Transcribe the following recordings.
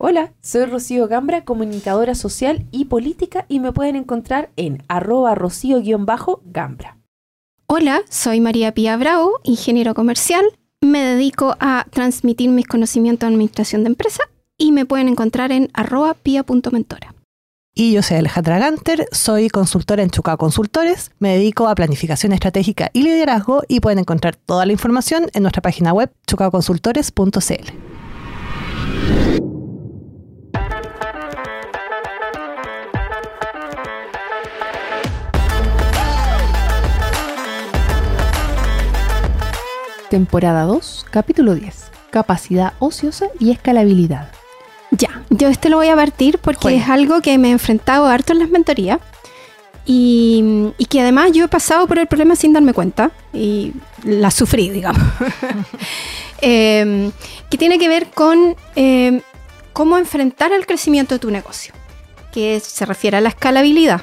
Hola, soy Rocío Gambra, comunicadora social y política, y me pueden encontrar en @rocio_gambra. Hola, soy María Pía Bravo, ingeniero comercial. Me dedico a transmitir mis conocimientos en administración de empresa y me pueden encontrar en @pia.mentora. Y yo soy Alejandra Ganter, soy consultora en Chucao Consultores, me dedico a planificación estratégica y liderazgo y pueden encontrar toda la información en nuestra página web chucaoconsultores.cl. Temporada 2, capítulo 10, capacidad ociosa y escalabilidad. Ya, yo lo voy a partir porque es algo que me he enfrentado harto en las mentorías y que además yo he pasado por el problema sin darme cuenta y la sufrí, digamos. Que tiene que ver con cómo enfrentar el crecimiento de tu negocio, que se refiere a la escalabilidad.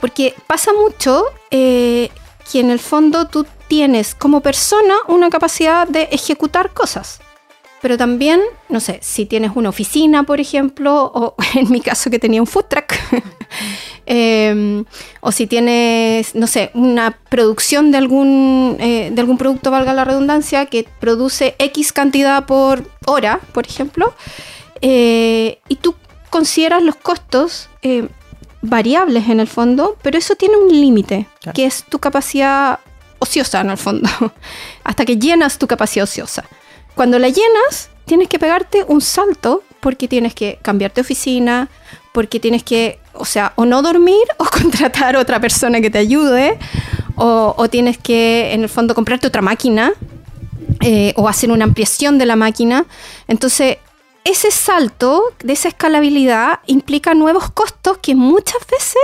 Porque pasa mucho que en el fondo tú tienes como persona una capacidad de ejecutar cosas. Pero también, no sé, si tienes una oficina, por ejemplo, o en mi caso que tenía un food truck, o si tienes, no sé, una producción de algún producto, valga la redundancia, que produce X cantidad por hora, por ejemplo, y tú consideras los costos variables en el fondo, pero eso tiene un límite, claro, que es tu capacidad ociosa en el fondo, hasta que llenas tu capacidad ociosa. Cuando la llenas, tienes que pegarte un salto porque tienes que cambiarte de oficina, porque tienes que, o sea, o no dormir o contratar a otra persona que te ayude, o tienes que, en el fondo, comprarte otra máquina o hacer una ampliación de la máquina. Entonces, ese salto de esa escalabilidad implica nuevos costos que muchas veces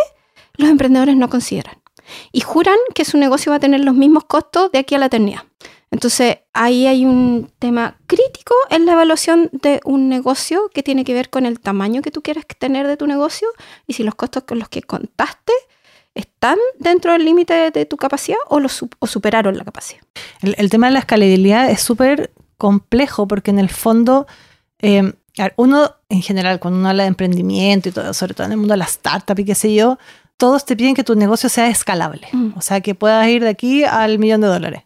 los emprendedores no consideran y juran que su negocio va a tener los mismos costos de aquí a la eternidad. Entonces, ahí hay un tema crítico en la evaluación de un negocio que tiene que ver con el tamaño que tú quieres tener de tu negocio y si los costos con los que contaste están dentro del límite de tu capacidad o o superaron la capacidad. El tema de la escalabilidad es súper complejo porque en el fondo, uno en general, cuando uno habla de emprendimiento y todo, sobre todo en el mundo de las startups y qué sé yo, todos te piden que tu negocio sea escalable, o sea, que puedas ir de aquí al $1,000,000.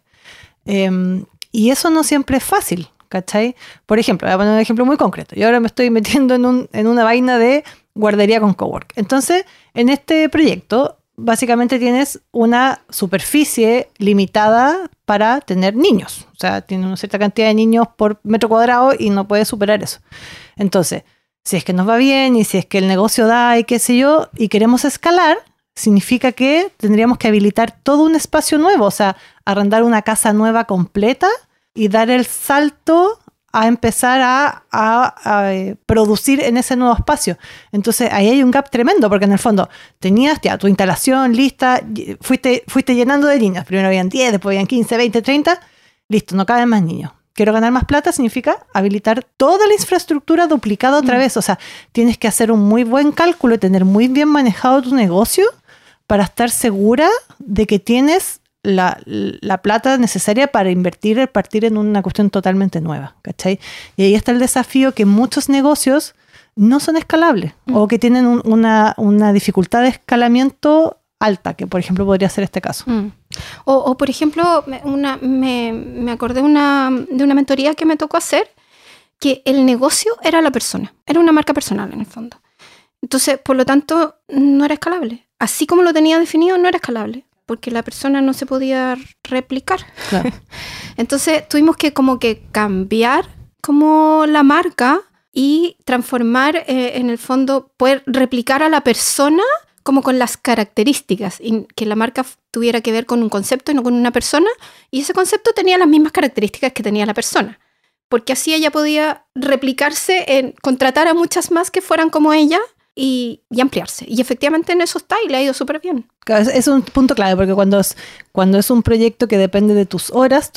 Y eso no siempre es fácil, ¿cachai? Por ejemplo, voy a poner un ejemplo muy concreto. Yo ahora me estoy metiendo en una vaina de guardería con Cowork. Entonces, en este proyecto, básicamente tienes una superficie limitada para tener niños. O sea, tiene una cierta cantidad de niños por metro cuadrado y no puedes superar eso. Entonces, si es que nos va bien y si es que el negocio da y qué sé yo, y queremos escalar, significa que tendríamos que habilitar todo un espacio nuevo, o sea, arrendar una casa nueva completa y dar el salto a empezar a producir en ese nuevo espacio. Entonces, ahí hay un gap tremendo, porque en el fondo tenías ya tu instalación lista, fuiste llenando de niños, primero habían 10, después habían 15, 20, 30, listo, no caben más niños. Quiero ganar más plata significa habilitar toda la infraestructura duplicada otra vez, o sea, tienes que hacer un muy buen cálculo y tener muy bien manejado tu negocio para estar segura de que tienes la plata necesaria para invertir y partir en una cuestión totalmente nueva, ¿cachai? Y ahí está el desafío que muchos negocios no son escalables o que tienen una dificultad de escalamiento alta, que por ejemplo podría ser este caso. O por ejemplo, me acordé de una mentoría que me tocó hacer, que el negocio era la persona, era una marca personal en el fondo. Entonces, por lo tanto, no era escalable. Así como lo tenía definido, no era escalable, porque la persona no se podía replicar. Claro. Entonces tuvimos que como que cambiar como la marca y transformar en el fondo, poder replicar a la persona como con las características, y que la marca tuviera que ver con un concepto y no con una persona, y ese concepto tenía las mismas características que tenía la persona, porque así ella podía replicarse, en contratar a muchas más que fueran como ella, y ampliarse. Y efectivamente en eso está y le ha ido súper bien. Es un punto clave, porque cuando es un proyecto que depende de tus horas,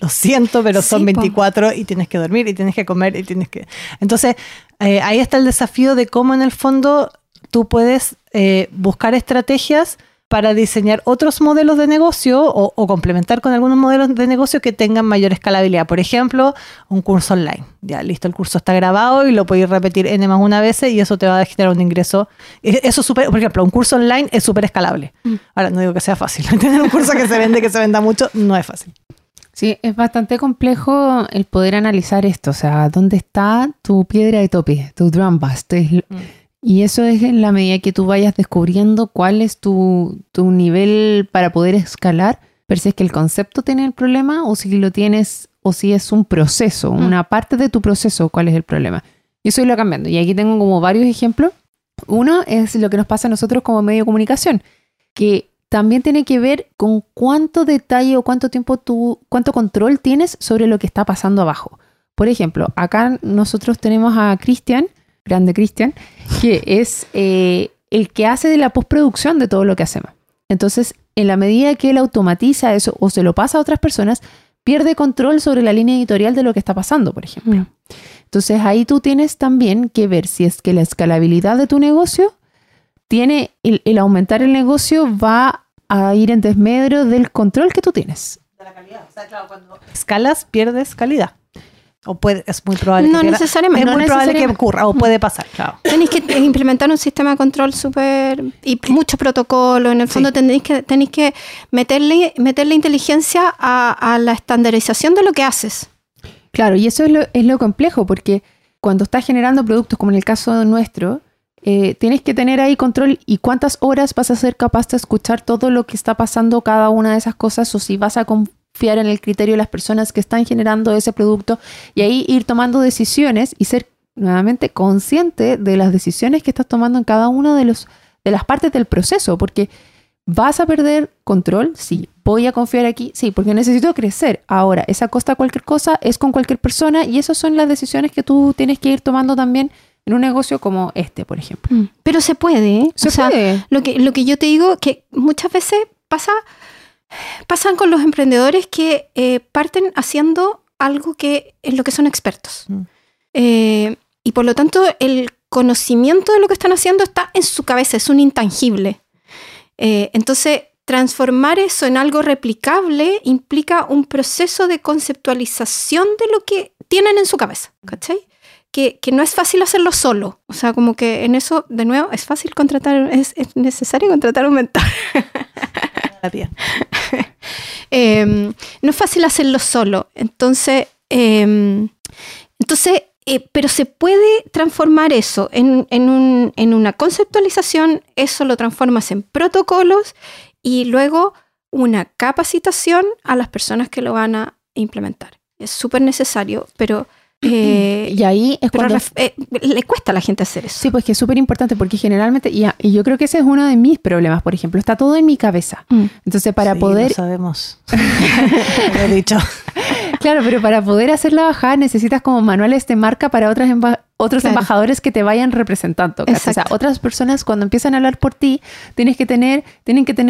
lo siento, pero son 24 y tienes que dormir y tienes que comer y tienes que... Entonces, ahí está el desafío de cómo en el fondo tú puedes buscar estrategias para diseñar otros modelos de negocio o complementar con algunos modelos de negocio que tengan mayor escalabilidad. Por ejemplo, un curso online. Ya, listo, el curso está grabado y lo podéis repetir N+1 veces y eso te va a generar un ingreso. Eso super, por ejemplo, un curso online es súper escalable. Ahora, no digo que sea fácil. Tener un curso que se venda mucho, no es fácil. Sí, es bastante complejo el poder analizar esto. O sea, ¿dónde está tu piedra de tope, tu drum bust? Y eso es en la medida que tú vayas descubriendo cuál es tu nivel para poder escalar. Pero si es que el concepto tiene el problema o si lo tienes, o si es un proceso, una parte de tu proceso, ¿cuál es el problema? Y eso irlo cambiando. Y aquí tengo como varios ejemplos. Uno es lo que nos pasa a nosotros como medio de comunicación, que también tiene que ver con cuánto detalle o cuánto tiempo cuánto control tienes sobre lo que está pasando abajo. Por ejemplo, acá nosotros tenemos a Cristian, grande Cristian, que es el que hace de la postproducción de todo lo que hacemos. Entonces, en la medida que él automatiza eso o se lo pasa a otras personas, pierde control sobre la línea editorial de lo que está pasando, por ejemplo. Entonces, ahí tú tienes también que ver si es que la escalabilidad de tu negocio tiene el aumentar el negocio va a ir en desmedro del control que tú tienes. De la calidad. O sea, claro, cuando escalas, pierdes calidad. O puede, es muy probable no que necesariamente. Es muy probable que ocurra o puede pasar, claro. Tenéis que implementar un sistema de control súper y muchos protocolos. En el fondo tenéis que meterle inteligencia a la estandarización de lo que haces. Claro, y eso es lo complejo, porque cuando estás generando productos, como en el caso nuestro, tienes que tener ahí control y cuántas horas vas a ser capaz de escuchar todo lo que está pasando cada una de esas cosas o si vas a confiar en el criterio de las personas que están generando ese producto y ahí ir tomando decisiones y ser nuevamente consciente de las decisiones que estás tomando en cada una de las partes del proceso, porque vas a perder control, sí, voy a confiar aquí, sí, porque necesito crecer. Ahora, esa costa cualquier cosa es con cualquier persona y esas son las decisiones que tú tienes que ir tomando también en un negocio como este, por ejemplo. Pero se puede, ¿eh? O sea, lo que yo te digo que muchas veces pasan con los emprendedores que parten haciendo algo que en lo que son expertos. Y por lo tanto, el conocimiento de lo que están haciendo está en su cabeza, es un intangible. Entonces, transformar eso en algo replicable implica un proceso de conceptualización de lo que tienen en su cabeza, ¿cachai? Que no es fácil hacerlo solo. O sea, como que en eso, de nuevo, es fácil contratar, es necesario contratar un mentor. No es fácil hacerlo solo. Entonces, pero se puede transformar eso en una conceptualización, eso lo transformas en protocolos y luego una capacitación a las personas que lo van a implementar. Es súper necesario, pero... y ahí es cuando le cuesta a la gente hacer eso. Sí, pues que es súper importante porque generalmente, y yo creo que ese es uno de mis problemas, por ejemplo, está todo en mi cabeza. Entonces, para poder... lo sabemos. Lo he dicho. Claro, pero para poder hacerla bajar necesitas como manuales de marca para otros embajadores que te vayan representando. O sea, otras personas cuando empiezan a hablar por ti tienen que tener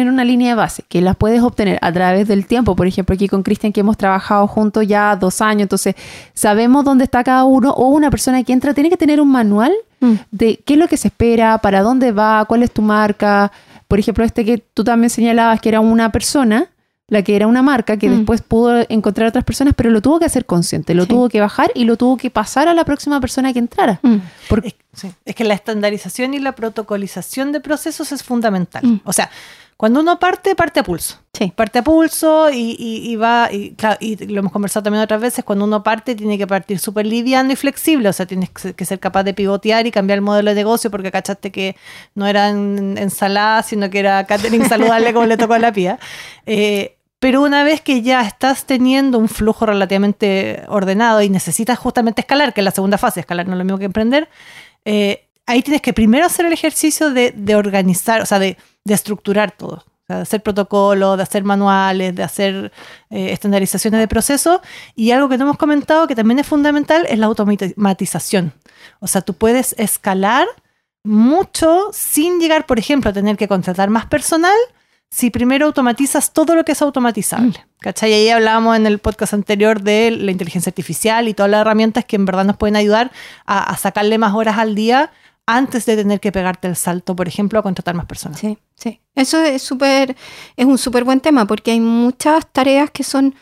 una línea de base que las puedes obtener a través del tiempo. Por ejemplo, aquí con Cristian, que hemos trabajado juntos ya 2 años, entonces sabemos dónde está cada uno, o una persona que entra tiene que tener un manual de qué es lo que se espera, para dónde va, cuál es tu marca. Por ejemplo, este que tú también señalabas que era una persona, la que era una marca que después pudo encontrar a otras personas, pero lo tuvo que hacer consciente, lo tuvo que bajar y lo tuvo que pasar a la próxima persona que entrara. Porque... Es que la estandarización y la protocolización de procesos es fundamental. O sea, cuando uno parte a pulso. Parte a pulso y va, claro, y lo hemos conversado también otras veces, cuando uno parte tiene que partir súper liviano y flexible, o sea, tienes que ser capaz de pivotear y cambiar el modelo de negocio porque cachaste que no eran ensaladas, sino que era catering saludable como le tocó a la Pía. Pero una vez que ya estás teniendo un flujo relativamente ordenado y necesitas justamente escalar, que es la segunda fase, escalar no es lo mismo que emprender, ahí tienes que primero hacer el ejercicio de organizar, o sea, de estructurar todo. O sea, de hacer protocolos, de hacer manuales, de hacer estandarizaciones de procesos. Y algo que no hemos comentado que también es fundamental es la automatización. O sea, tú puedes escalar mucho sin llegar, por ejemplo, a tener que contratar más personal si primero automatizas todo lo que es automatizable. ¿Cachai? Ahí hablábamos en el podcast anterior de la inteligencia artificial y todas las herramientas que en verdad nos pueden ayudar a sacarle más horas al día antes de tener que pegarte el salto, por ejemplo, a contratar más personas. Sí, sí. Eso es un súper buen tema, porque hay muchas tareas que son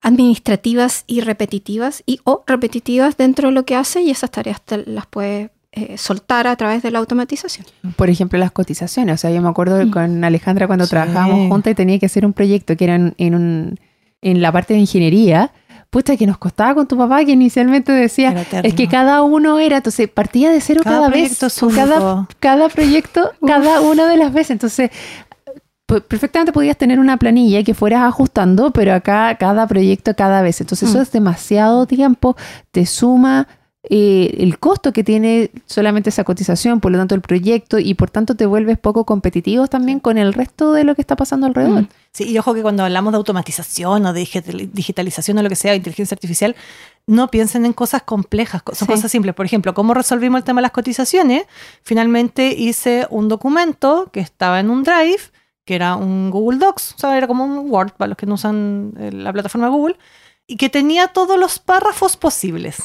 administrativas y repetitivas o repetitivas dentro de lo que hace, y esas tareas las puedes soltar a través de la automatización. Por ejemplo, las cotizaciones. O sea, yo me acuerdo con Alejandra cuando trabajábamos juntas y tenía que hacer un proyecto que era en la parte de ingeniería. Pucha, que nos costaba con tu papá, que inicialmente decía, es que cada uno era, entonces partía de cero cada vez, cada proyecto, cada una de las veces. Entonces, perfectamente podías tener una planilla que fueras ajustando, pero acá cada proyecto cada vez. Entonces, eso es demasiado tiempo, te suma el costo que tiene solamente esa cotización, por lo tanto el proyecto, y por tanto te vuelves poco competitivo también con el resto de lo que está pasando alrededor. Sí, y ojo que cuando hablamos de automatización o de digitalización o lo que sea, inteligencia artificial, no piensen en cosas complejas, son cosas simples. Por ejemplo, ¿cómo resolvimos el tema de las cotizaciones? Finalmente hice un documento que estaba en un Drive, que era un Google Docs, o sea, era como un Word para los que no usan la plataforma de Google, y que tenía todos los párrafos posibles.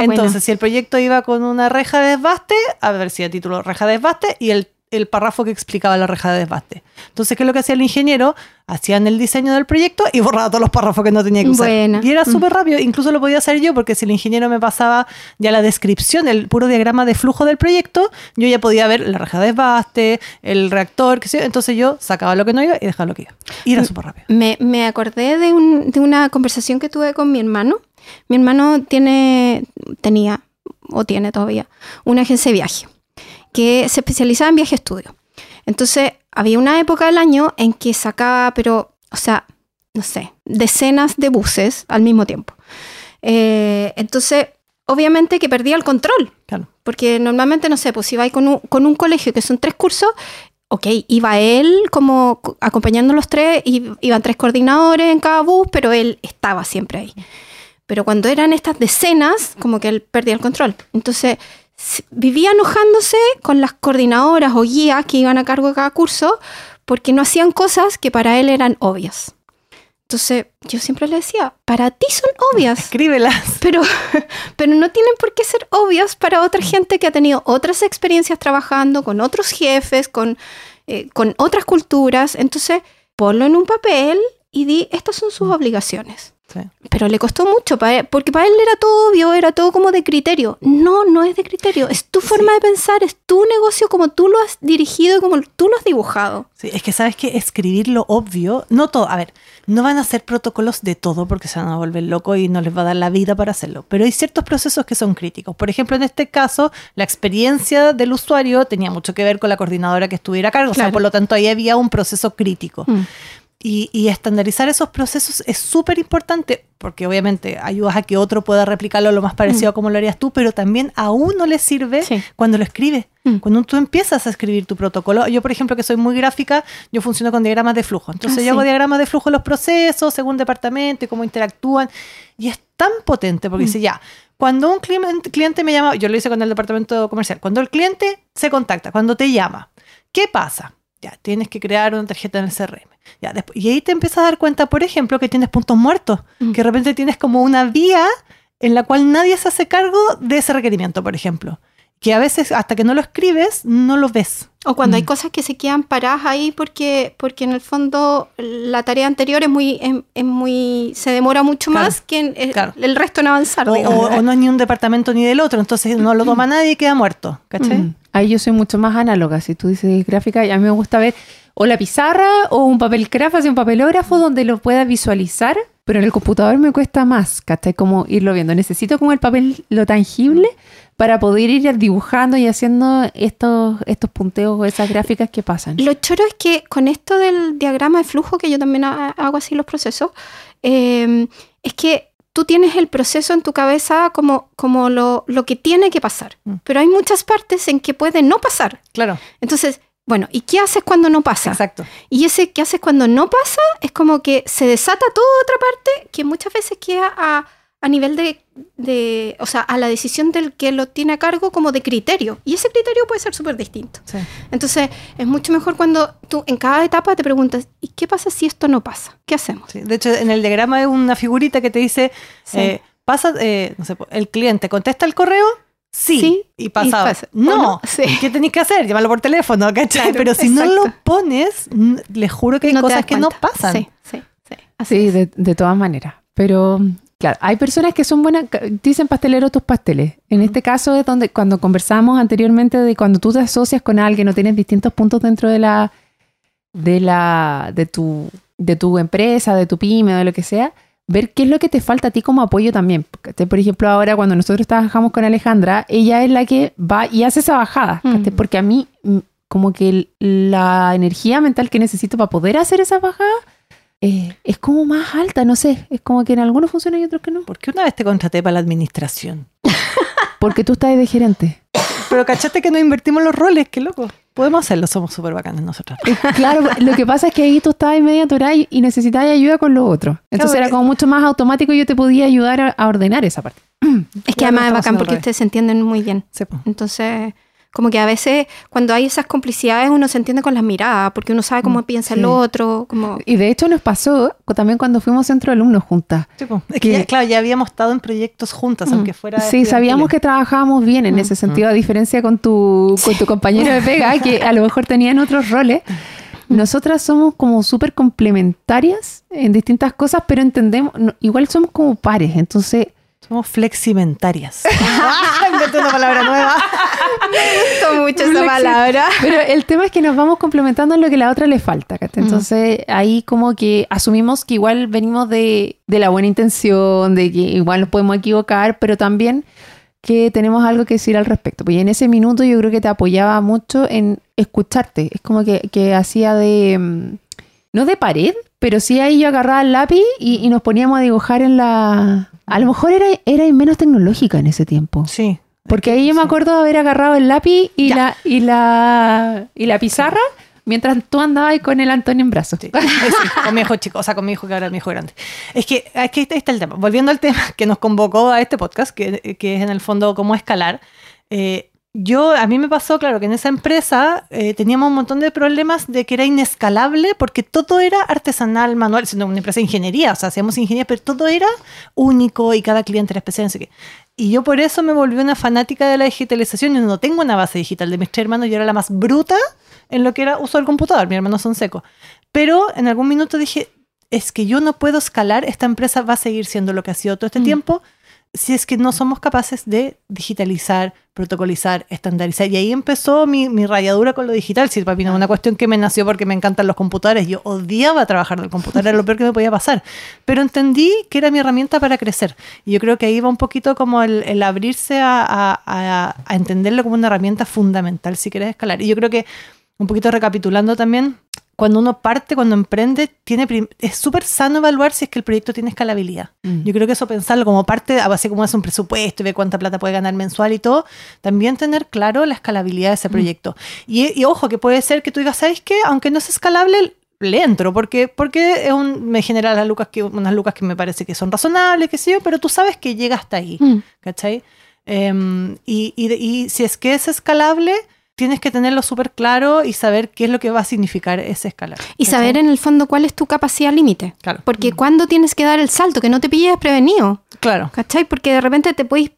Entonces, si el proyecto iba con una reja de desbaste, a ver si el título reja de desbaste y el párrafo que explicaba la reja de desbaste. Entonces, ¿qué es lo que hacía el ingeniero? Hacían el diseño del proyecto y borraba todos los párrafos que no tenía que usar. Y era súper rápido. Incluso lo podía hacer yo, porque si el ingeniero me pasaba ya la descripción, el puro diagrama de flujo del proyecto, yo ya podía ver la reja de desbaste, el reactor, qué sé yo. Entonces yo sacaba lo que no iba y dejaba lo que iba. Y era súper rápido. Me acordé de una conversación que tuve con mi hermano. Mi hermano tiene todavía una agencia de viaje que se especializaba en viaje estudio. Entonces, había una época del año en que sacaba, decenas de buses al mismo tiempo. Entonces, obviamente que perdía el control. Claro. Porque normalmente, si iba con un colegio que son 3 cursos, iba él como acompañando los 3, y iban 3 coordinadores en cada bus, pero él estaba siempre ahí. Pero cuando eran estas decenas, como que él perdía el control. Entonces, vivía enojándose con las coordinadoras o guías que iban a cargo de cada curso porque no hacían cosas que para él eran obvias. Entonces, yo siempre le decía, para ti son obvias. Escríbelas. Pero no tienen por qué ser obvias para otra gente que ha tenido otras experiencias trabajando con otros jefes, con otras culturas. Entonces, ponlo en un papel y di, estas son sus obligaciones. Sí. Pero le costó mucho, porque para él era todo obvio, era todo como de criterio. No es de criterio, es tu forma de pensar, es tu negocio como tú lo has dirigido y como tú lo has dibujado. Sí, es que sabes que escribir lo obvio, no todo, a ver, no van a hacer protocolos de todo porque se van a volver locos y no les va a dar la vida para hacerlo, pero hay ciertos procesos que son críticos. Por ejemplo, en este caso, la experiencia del usuario tenía mucho que ver con la coordinadora que estuviera a cargo, claro. O sea, por lo tanto ahí había un proceso crítico. Y estandarizar esos procesos es súper importante, porque obviamente ayudas a que otro pueda replicarlo lo más parecido a como lo harías tú, pero también a uno le sirve cuando lo escribes. Cuando tú empiezas a escribir tu protocolo, yo por ejemplo que soy muy gráfica, yo funciono con diagramas de flujo. Entonces yo hago diagramas de flujo de los procesos, según departamento y cómo interactúan. Y es tan potente porque dice ya, cuando un cliente me llama, yo lo hice con el departamento comercial, cuando el cliente se contacta, cuando te llama, ¿qué pasa? Ya, tienes que crear una tarjeta en el CRM. Ya, y ahí te empiezas a dar cuenta, por ejemplo, que tienes puntos muertos, que de repente tienes como una vía en la cual nadie se hace cargo de ese requerimiento, por ejemplo. Que a veces, hasta que no lo escribes, no lo ves. O cuando hay cosas que se quedan paradas ahí porque en el fondo la tarea anterior se demora mucho más que el resto en avanzar. O no es ni un departamento ni del otro, entonces no lo toma nadie y queda muerto, ¿cachai? Ahí yo soy mucho más análoga. Si tú dices gráfica, a mí me gusta ver o la pizarra o un papel craft, así un papelógrafo donde lo pueda visualizar, pero en el computador me cuesta más, ¿cachai? Como irlo viendo. Necesito como el papel, lo tangible, para poder ir dibujando y haciendo estos punteos o esas gráficas que pasan. Lo choro es que con esto del diagrama de flujo, que yo también hago así los procesos, es que tú tienes el proceso en tu cabeza como lo que tiene que pasar. Pero hay muchas partes en que puede no pasar. Claro. Entonces, bueno, ¿y qué haces cuando no pasa? Exacto. Y ese qué haces cuando no pasa es como que se desata toda otra parte que muchas veces queda a nivel a la decisión del que lo tiene a cargo como de criterio. Y ese criterio puede ser súper distinto. Sí. Entonces, es mucho mejor cuando tú en cada etapa te preguntas, ¿y qué pasa si esto no pasa? ¿Qué hacemos? Sí. De hecho, en el diagrama hay una figurita que te dice, el cliente contesta el correo, Sí, y pasaba. No, sí. ¿Qué tenés que hacer? Llámalo por teléfono, ¿cachai? Claro, pero si exacto. no lo pones, les juro que hay cosas que no pasan. Sí, sí, sí. Así de todas maneras. Pero, claro, hay personas que son buenas, dicen pastelero tus pasteles. En este caso es donde cuando conversamos anteriormente de cuando tú te asocias con alguien o tienes distintos puntos dentro de tu empresa, de tu pyme o de lo que sea, ver qué es lo que te falta a ti como apoyo también. Por ejemplo, ahora cuando nosotros trabajamos con Alejandra, ella es la que va y hace esa bajada, porque a mí como que la energía mental que necesito para poder hacer esa bajada es como más alta, no sé, es como que en algunos funciona y otros que no. ¿Por qué una vez te contraté para la administración? Porque tú estás de gerente. Pero cachaste que no invertimos los roles, qué loco. Podemos hacerlo, somos súper bacanas nosotras. Claro, lo que pasa es que ahí tú estabas media atorada y necesitabas ayuda con lo otro. Entonces claro, era como mucho más automático y yo te podía ayudar a ordenar esa parte. Es que además es bacán porque ustedes se entienden muy bien. Sí, pues. Entonces, como que a veces cuando hay esas complicidades uno se entiende con las miradas porque uno sabe cómo piensa el otro. Como... Y de hecho nos pasó también cuando fuimos centro de alumnos juntas. Sí, pues. Es que ya, claro, ya habíamos estado en proyectos juntas, aunque fuera... Sí, sabíamos que trabajábamos bien en ese sentido, a diferencia con tu compañero de pega, que a lo mejor tenían otros roles. Nosotras somos como súper complementarias en distintas cosas, pero entendemos... Igual somos como pares, entonces... Somos fleximentarias. Inventé una palabra nueva. Me gustó mucho esa palabra. Pero el tema es que nos vamos complementando en lo que la otra le falta, ¿cachai? Entonces ahí como que asumimos que igual venimos de la buena intención, de que igual nos podemos equivocar, pero también que tenemos algo que decir al respecto. Pues en ese minuto yo creo que te apoyaba mucho en escucharte. Es como que hacía de... No de pared, pero sí ahí yo agarraba el lápiz y nos poníamos a dibujar en la... A lo mejor era menos tecnológica en ese tiempo. Sí. Porque ahí yo me acuerdo de haber agarrado el lápiz y la pizarra mientras tú andabas ahí con el Antonio en brazos. Sí. Con mi hijo chico, o sea, con mi hijo que ahora es mi hijo grande. Es que ahí está el tema. Volviendo al tema que nos convocó a este podcast, que es en el fondo cómo escalar. A mí me pasó, claro, que en esa empresa teníamos un montón de problemas de que era inescalable porque todo era artesanal, manual, siendo una empresa de ingeniería, o sea, hacíamos ingeniería, pero todo era único y cada cliente era especial, no sé qué. Y yo por eso me volví una fanática de la digitalización. Yo no tengo una base digital. De mis tres hermanos yo era la más bruta en lo que era uso del computador. Mis hermanos son secos. Pero en algún minuto dije, es que yo no puedo escalar, esta empresa va a seguir siendo lo que ha sido todo este tiempo, si es que no somos capaces de digitalizar, protocolizar, estandarizar. Y ahí empezó mi rayadura con lo digital. Sí, para mí no es una cuestión que me nació porque me encantan los computadores. Yo odiaba trabajar en el computador, era lo peor que me podía pasar. Pero entendí que era mi herramienta para crecer. Y yo creo que ahí va un poquito como el abrirse a entenderlo como una herramienta fundamental si querés escalar. Y yo creo que, un poquito recapitulando también, cuando uno parte, cuando emprende, es súper sano evaluar si es que el proyecto tiene escalabilidad. Yo creo que eso, pensarlo como parte, así como es un presupuesto y ver cuánta plata puede ganar mensual y todo, también tener claro la escalabilidad de ese proyecto. Y ojo, que puede ser que tú digas, ¿sabes qué? Aunque no es escalable, le entro, porque me genera unas lucas que me parece que son razonables, qué sé yo, pero tú sabes que llega hasta ahí, ¿cachai? Y si es que es escalable... Tienes que tenerlo súper claro y saber qué es lo que va a significar ese escalar. Y saber en el fondo cuál es tu capacidad límite. Claro. Porque cuando tienes que dar el salto, que no te pilles desprevenido. Claro. ¿Cachai? Porque de repente te puedes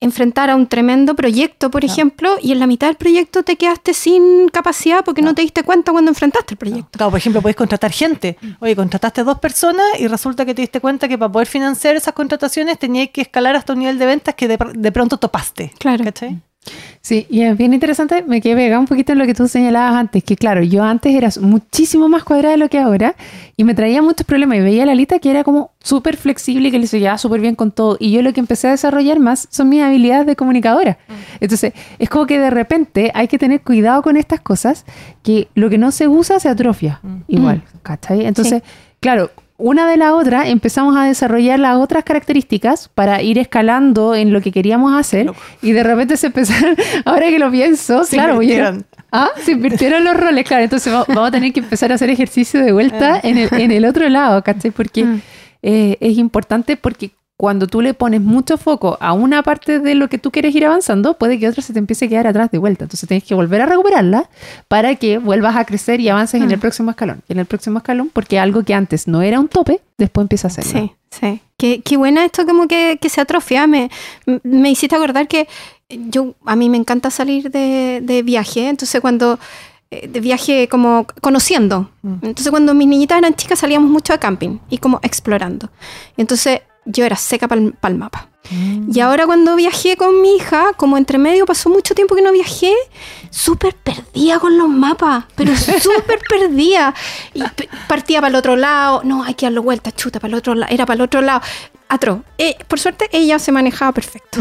enfrentar a un tremendo proyecto, por ejemplo, y en la mitad del proyecto te quedaste sin capacidad porque no te diste cuenta cuando enfrentaste el proyecto. Claro, por ejemplo, podés contratar gente. Oye, contrataste 2 personas y resulta que te diste cuenta que para poder financiar esas contrataciones tenías que escalar hasta un nivel de ventas que de pronto topaste. Claro. ¿Cachai? Sí, y es bien interesante, me quedé pegada un poquito en lo que tú señalabas antes, que claro, yo antes era muchísimo más cuadrada de lo que ahora y me traía muchos problemas y veía a la Lita que era como súper flexible y que le se llevaba súper bien con todo, y yo lo que empecé a desarrollar más son mis habilidades de comunicadora. Entonces es como que de repente hay que tener cuidado con estas cosas, que lo que no se usa se atrofia igual, ¿cachai? Entonces claro, una de la otra empezamos a desarrollar las otras características para ir escalando en lo que queríamos hacer. Loco. Y de repente se empezaron, ahora que lo pienso, se invirtieron los roles, claro. Entonces vamos a tener que empezar a hacer ejercicio de vuelta en el otro lado, ¿cachai? Porque es importante, porque cuando tú le pones mucho foco a una parte de lo que tú quieres ir avanzando, puede que otra se te empiece a quedar atrás de vuelta. Entonces tienes que volver a recuperarla para que vuelvas a crecer y avances en el próximo escalón. En el próximo escalón, porque algo que antes no era un tope, después empieza a ser. Sí, sí. Qué buena esto, como que se atrofia. Me hiciste acordar que a mí me encanta salir de viaje, entonces cuando de viaje como conociendo. Entonces cuando mis niñitas eran chicas salíamos mucho de camping y como explorando. Entonces yo era seca para el mapa. Y ahora cuando viajé con mi hija, como entre medio pasó mucho tiempo que no viajé, súper perdida con los mapas, pero súper perdida. Y partía para el otro lado, no, hay que darle vuelta, chuta, para el otro lado, era para el otro lado. Atroz. Por suerte ella se manejaba perfecto.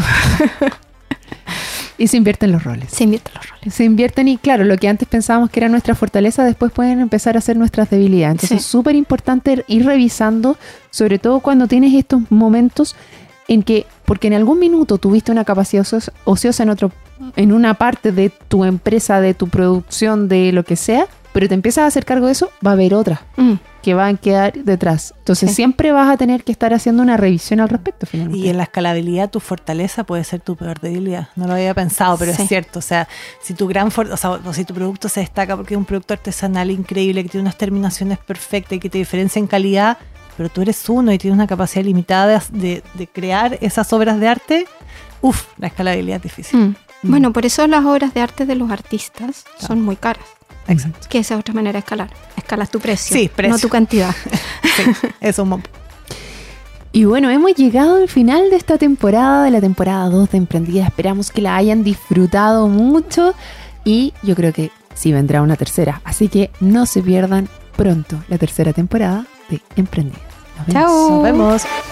Y se invierten los roles. Se invierten los roles. Se invierten y claro, lo que antes pensábamos que era nuestra fortaleza, después pueden empezar a ser nuestras debilidades. Entonces sí. Es súper importante ir revisando, sobre todo cuando tienes estos momentos en que, porque en algún minuto tuviste una capacidad ociosa en una parte de tu empresa, de tu producción, de lo que sea, pero te empiezas a hacer cargo de eso, va a haber otras que van a quedar detrás. Entonces sí. Siempre vas a tener que estar haciendo una revisión al respecto finalmente. Y en la escalabilidad tu fortaleza puede ser tu peor debilidad. No lo había pensado, pero sí. Es cierto. O sea, si tu si tu producto se destaca porque es un producto artesanal increíble, que tiene unas terminaciones perfectas y que te diferencia en calidad, pero tú eres uno y tienes una capacidad limitada de crear esas obras de arte, la escalabilidad es difícil. Bueno, por eso las obras de arte de los artistas son muy caras. Exacto. Que esa es otra manera de escalar. Escalas tu precio, no tu cantidad. Sí, eso mismo. Y bueno, hemos llegado al final de esta temporada, de la temporada 2 de Emprendidas. Esperamos que la hayan disfrutado mucho y yo creo que sí vendrá una tercera. Así que no se pierdan pronto la tercera temporada de Emprendidas. Nos vemos. Chao. Nos vemos.